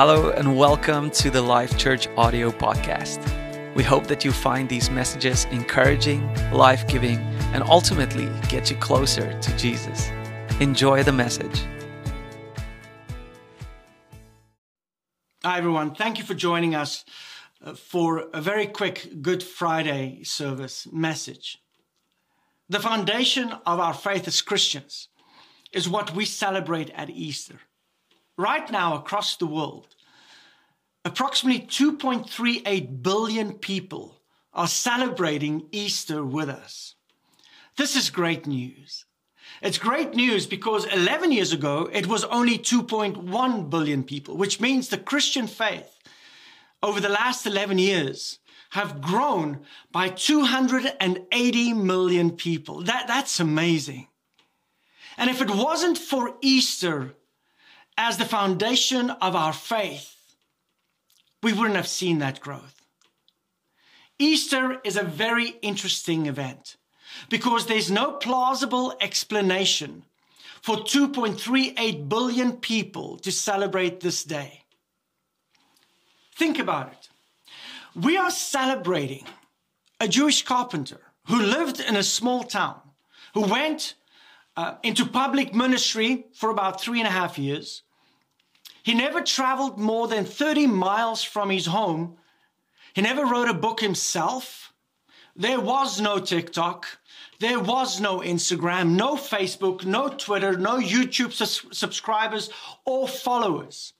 Hello and welcome to the Life Church audio podcast. We hope that you find these messages encouraging, life-giving, and ultimately get you closer to Jesus. Enjoy the message. Hi everyone, thank you for joining us for a very quick Good Friday service message. The foundation of our faith as Christians is what we celebrate at Easter. Right now, across the world, approximately 2.38 billion people are celebrating Easter with us. This is great news. It's great news because 11 years ago, it was only 2.1 billion people, which means the Christian faith over the last 11 years have grown by 280 million people. That's amazing. And if it wasn't for Easter as the foundation of our faith, we wouldn't have seen that growth. Easter is a very interesting event because there's no plausible explanation for 2.38 billion people to celebrate this day. Think about it. We are celebrating a Jewish carpenter who lived in a small town, who went into public ministry for about 3.5 years. He never traveled more than 30 miles from his home. He never wrote a book himself. There was no TikTok. There was no Instagram, no Facebook, no Twitter, no YouTube subscribers or followers.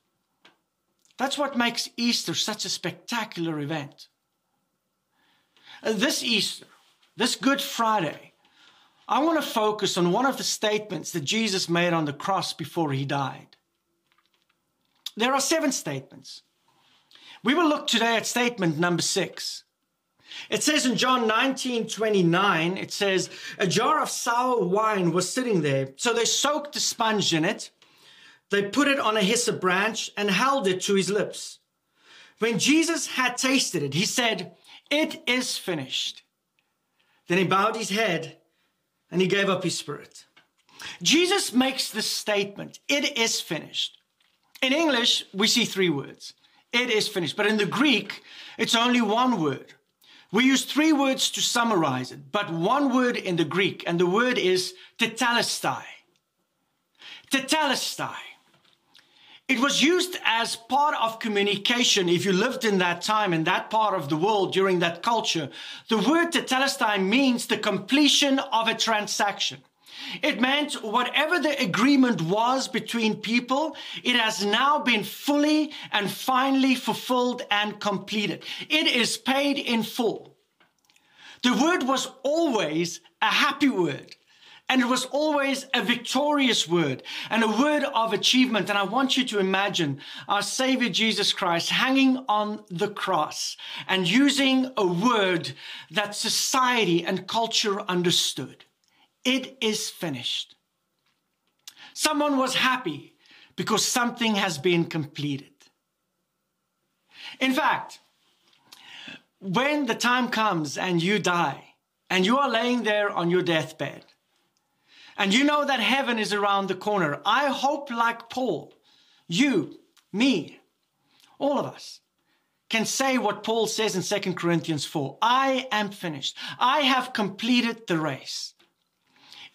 That's what makes Easter such a spectacular event. This Easter, this Good Friday, I want to focus on one of the statements that Jesus made on the cross before he died. There are 7 statements. We will look today at statement number 6. It says in John 19:29, it says, a jar of sour wine was sitting there. So they soaked a sponge in it. They put it on a hyssop branch and held it to his lips. When Jesus had tasted it, he said, "It is finished." Then he bowed his head and he gave up his spirit. Jesus makes this statement, "It is finished." In English, we see 3 words. It is finished. But in the Greek, it's only 1 word. We use 3 words to summarize it, but 1 word in the Greek, and the word is tetelestai. Tetelestai. It was used as part of communication. If you lived in that time, in that part of the world, during that culture, the word tetelestai means the completion of a transaction. It meant whatever the agreement was between people, it has now been fully and finally fulfilled and completed. It is paid in full. The word was always a happy word, and it was always a victorious word and a word of achievement. And I want you to imagine our Savior Jesus Christ hanging on the cross and using a word that society and culture understood. It is finished. Someone was happy because something has been completed. In fact, when the time comes and you die and you are laying there on your deathbed and you know that heaven is around the corner, I hope, like Paul, you, me, all of us can say what Paul says in 2 Corinthians 4, "I am finished. I have completed the race."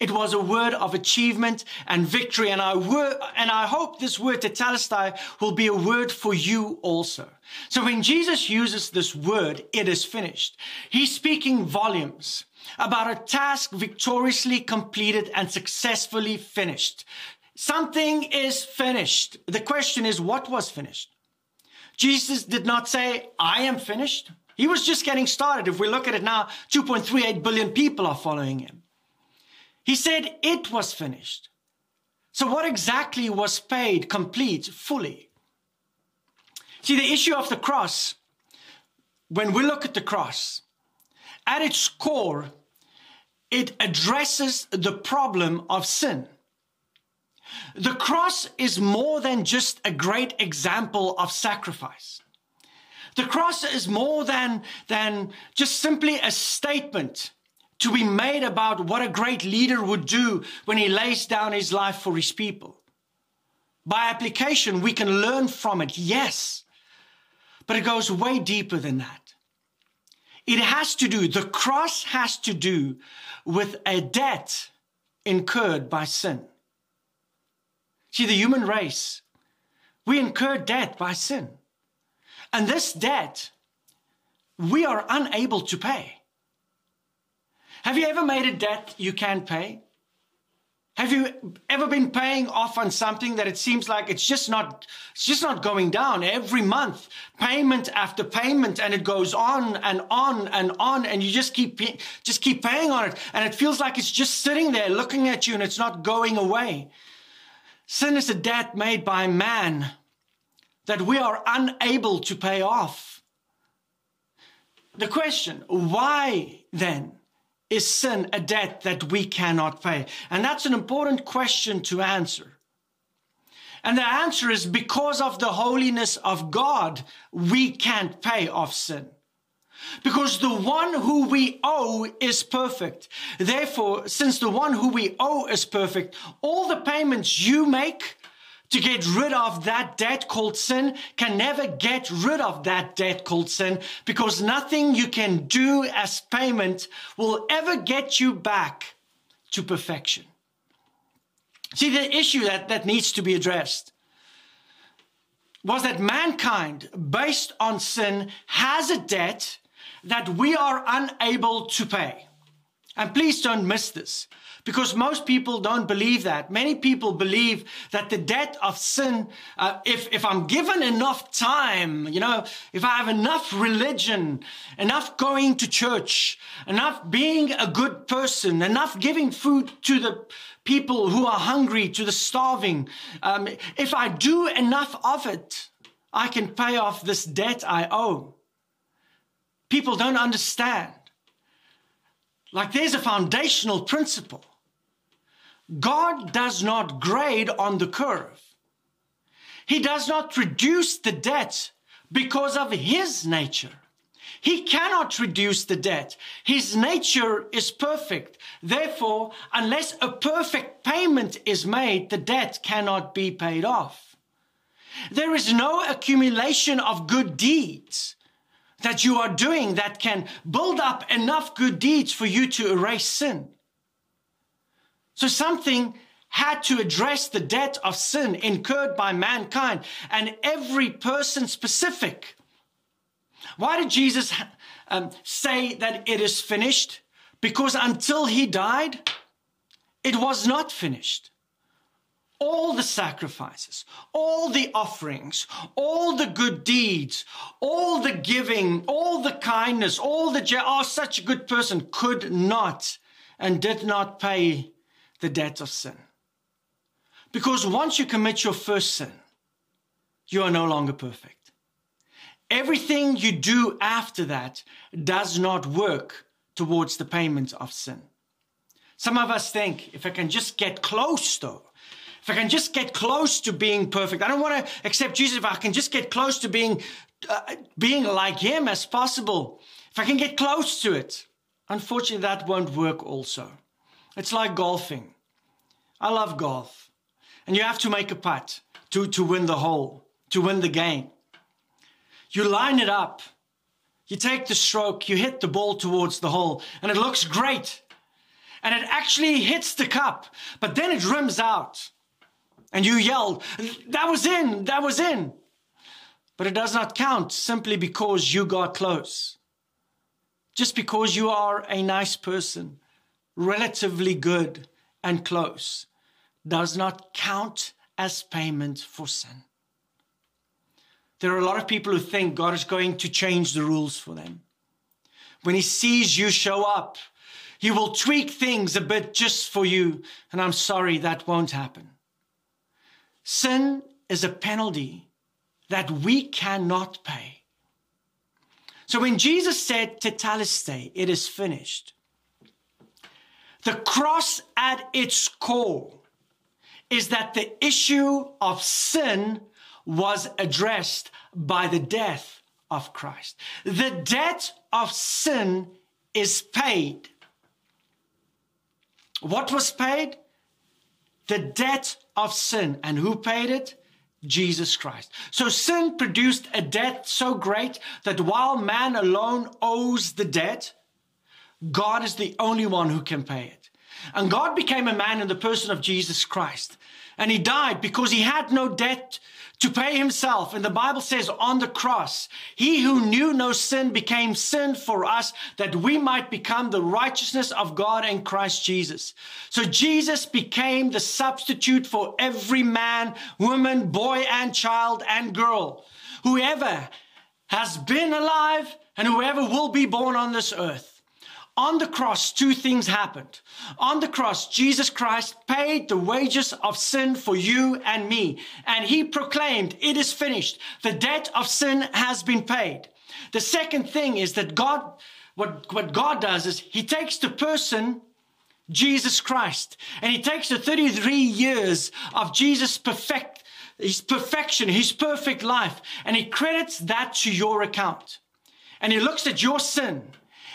It was a word of achievement and victory. And I hope this word, tetelestai, will be a word for you also. So when Jesus uses this word, "It is finished," he's speaking volumes about a task victoriously completed and successfully finished. Something is finished. The question is, what was finished? Jesus did not say, "I am finished." He was just getting started. If we look at it now, 2.38 billion people are following him. He said it was finished. So what exactly was paid, complete, fully? See, the issue of the cross, when we look at the cross, at its core, it addresses the problem of sin. The cross is more than just a great example of sacrifice. The cross is more than just simply a statement to be made about what a great leader would do when he lays down his life for his people. By application, we can learn from it, yes, but it goes way deeper than that. It has to do, the cross has to do with a debt incurred by sin. See, the human race, we incur debt by sin. And this debt, we are unable to pay. Have you ever made a debt you can't pay? Have you ever been paying off on something that it seems like it's just not going down? Every month, payment after payment, and it goes on and on and on, and you just keep paying on it, and it feels like it's just sitting there looking at you and it's not going away. Sin is a debt made by man that we are unable to pay off. The question, why then is sin a debt that we cannot pay? And that's an important question to answer. And the answer is because of the holiness of God, we can't pay off sin. Because the one who we owe is perfect. Therefore, since the one who we owe is perfect, all the payments you make to get rid of that debt called sin can never get rid of that debt called sin, because nothing you can do as payment will ever get you back to perfection. See, the issue that needs to be addressed was that mankind, based on sin, has a debt that we are unable to pay. And please don't miss this, because most people don't believe that. Many people believe that the debt of sin, if I'm given enough time, if I have enough religion, enough going to church, enough being a good person, enough giving food to the people who are hungry, to the starving, if I do enough of it, I can pay off this debt I owe. People don't understand. Like, there's a foundational principle. God does not grade on the curve. He does not reduce the debt because of his nature. He cannot reduce the debt. His nature is perfect. Therefore, unless a perfect payment is made, the debt cannot be paid off. There is no accumulation of good deeds that you are doing that can build up enough good deeds for you to erase sin. So something had to address the debt of sin incurred by mankind, and every person specific. Why did Jesus say that it is finished? Because until he died, it was not finished. All the sacrifices, all the offerings, all the good deeds, all the giving, all the kindness, all the such a good person could not and did not pay the debt of sin. Because once you commit your first sin, you are no longer perfect. Everything you do after that does not work towards the payment of sin. Some of us think, if I can just get close though, if I can just get close to being perfect, I don't want to accept Jesus. If I can just get close to being like him as possible, if I can get close to it, unfortunately, that won't work also. It's like golfing. I love golf. And you have to make a putt to win the hole, to win the game. You line it up. You take the stroke. You hit the ball towards the hole. And it looks great. And it actually hits the cup. But then it rims out. And you yelled, that was in, that was in. But it does not count simply because you got close. Just because you are a nice person, relatively good and close, does not count as payment for sin. There are a lot of people who think God is going to change the rules for them. When he sees you show up, he will tweak things a bit just for you. And I'm sorry, that won't happen. Sin is a penalty that we cannot pay. So when Jesus said, tetelestai, it is finished, the cross at its core is that the issue of sin was addressed by the death of Christ. The debt of sin is paid. What was paid? the debt of sin. And who paid it? Jesus Christ. So sin produced a debt so great that while man alone owes the debt, God is the only one who can pay it. And God became a man in the person of Jesus Christ. And he died because he had no debt to pay himself. And the Bible says on the cross, he who knew no sin became sin for us, that we might become the righteousness of God in Christ Jesus. So Jesus became the substitute for every man, woman, boy and child and girl. Whoever has been alive and whoever will be born on this earth. On the cross, two things happened. On the cross, Jesus Christ paid the wages of sin for you and me. And he proclaimed, it is finished. The debt of sin has been paid. The second thing is that God, what God does is he takes the person, Jesus Christ, and he takes the 33 years of Jesus' perfection, his perfect life, and he credits that to your account. And he looks at your sin.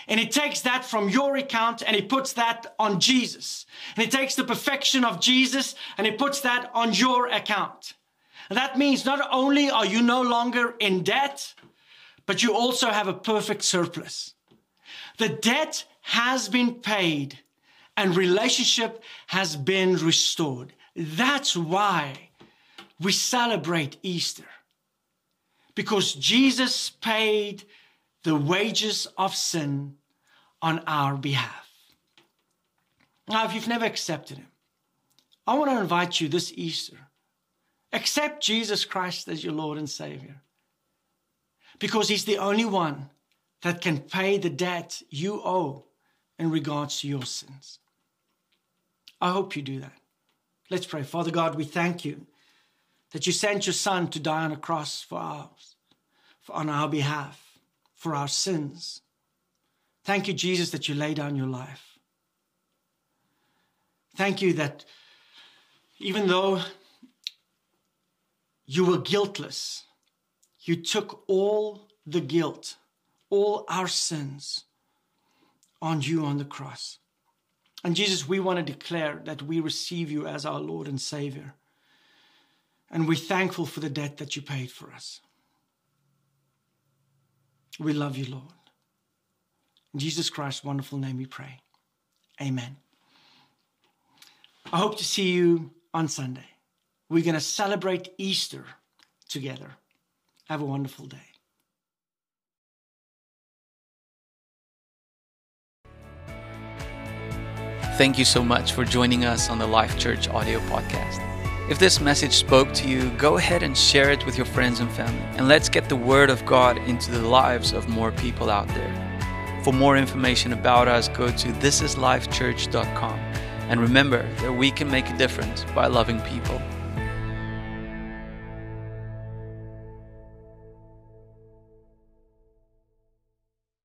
And he takes that from your account and he puts that on Jesus. And he takes the perfection of Jesus and he puts that on your account. And that means not only are you no longer in debt, but you also have a perfect surplus. The debt has been paid and relationship has been restored. That's why we celebrate Easter. Because Jesus paid the wages of sin on our behalf. Now, if you've never accepted him, I want to invite you this Easter, accept Jesus Christ as your Lord and Savior, because he's the only one that can pay the debt you owe in regards to your sins. I hope you do that. Let's pray. Father God, we thank you that you sent your Son to die on a cross for ours, on our behalf, for our sins. Thank you, Jesus, that you lay down your life. Thank you that even though you were guiltless, you took all the guilt, all our sins on you on the cross. And Jesus, we want to declare that we receive you as our Lord and Savior. And we're thankful for the debt that you paid for us. We love you, Lord. In Jesus Christ's wonderful name we pray. Amen. I hope to see you on Sunday. We're going to celebrate Easter together. Have a wonderful day. Thank you so much for joining us on the Life Church audio podcast. If this message spoke to you, go ahead and share it with your friends and family. And let's get the Word of God into the lives of more people out there. For more information about us, go to thisislifechurch.com. And remember that we can make a difference by loving people.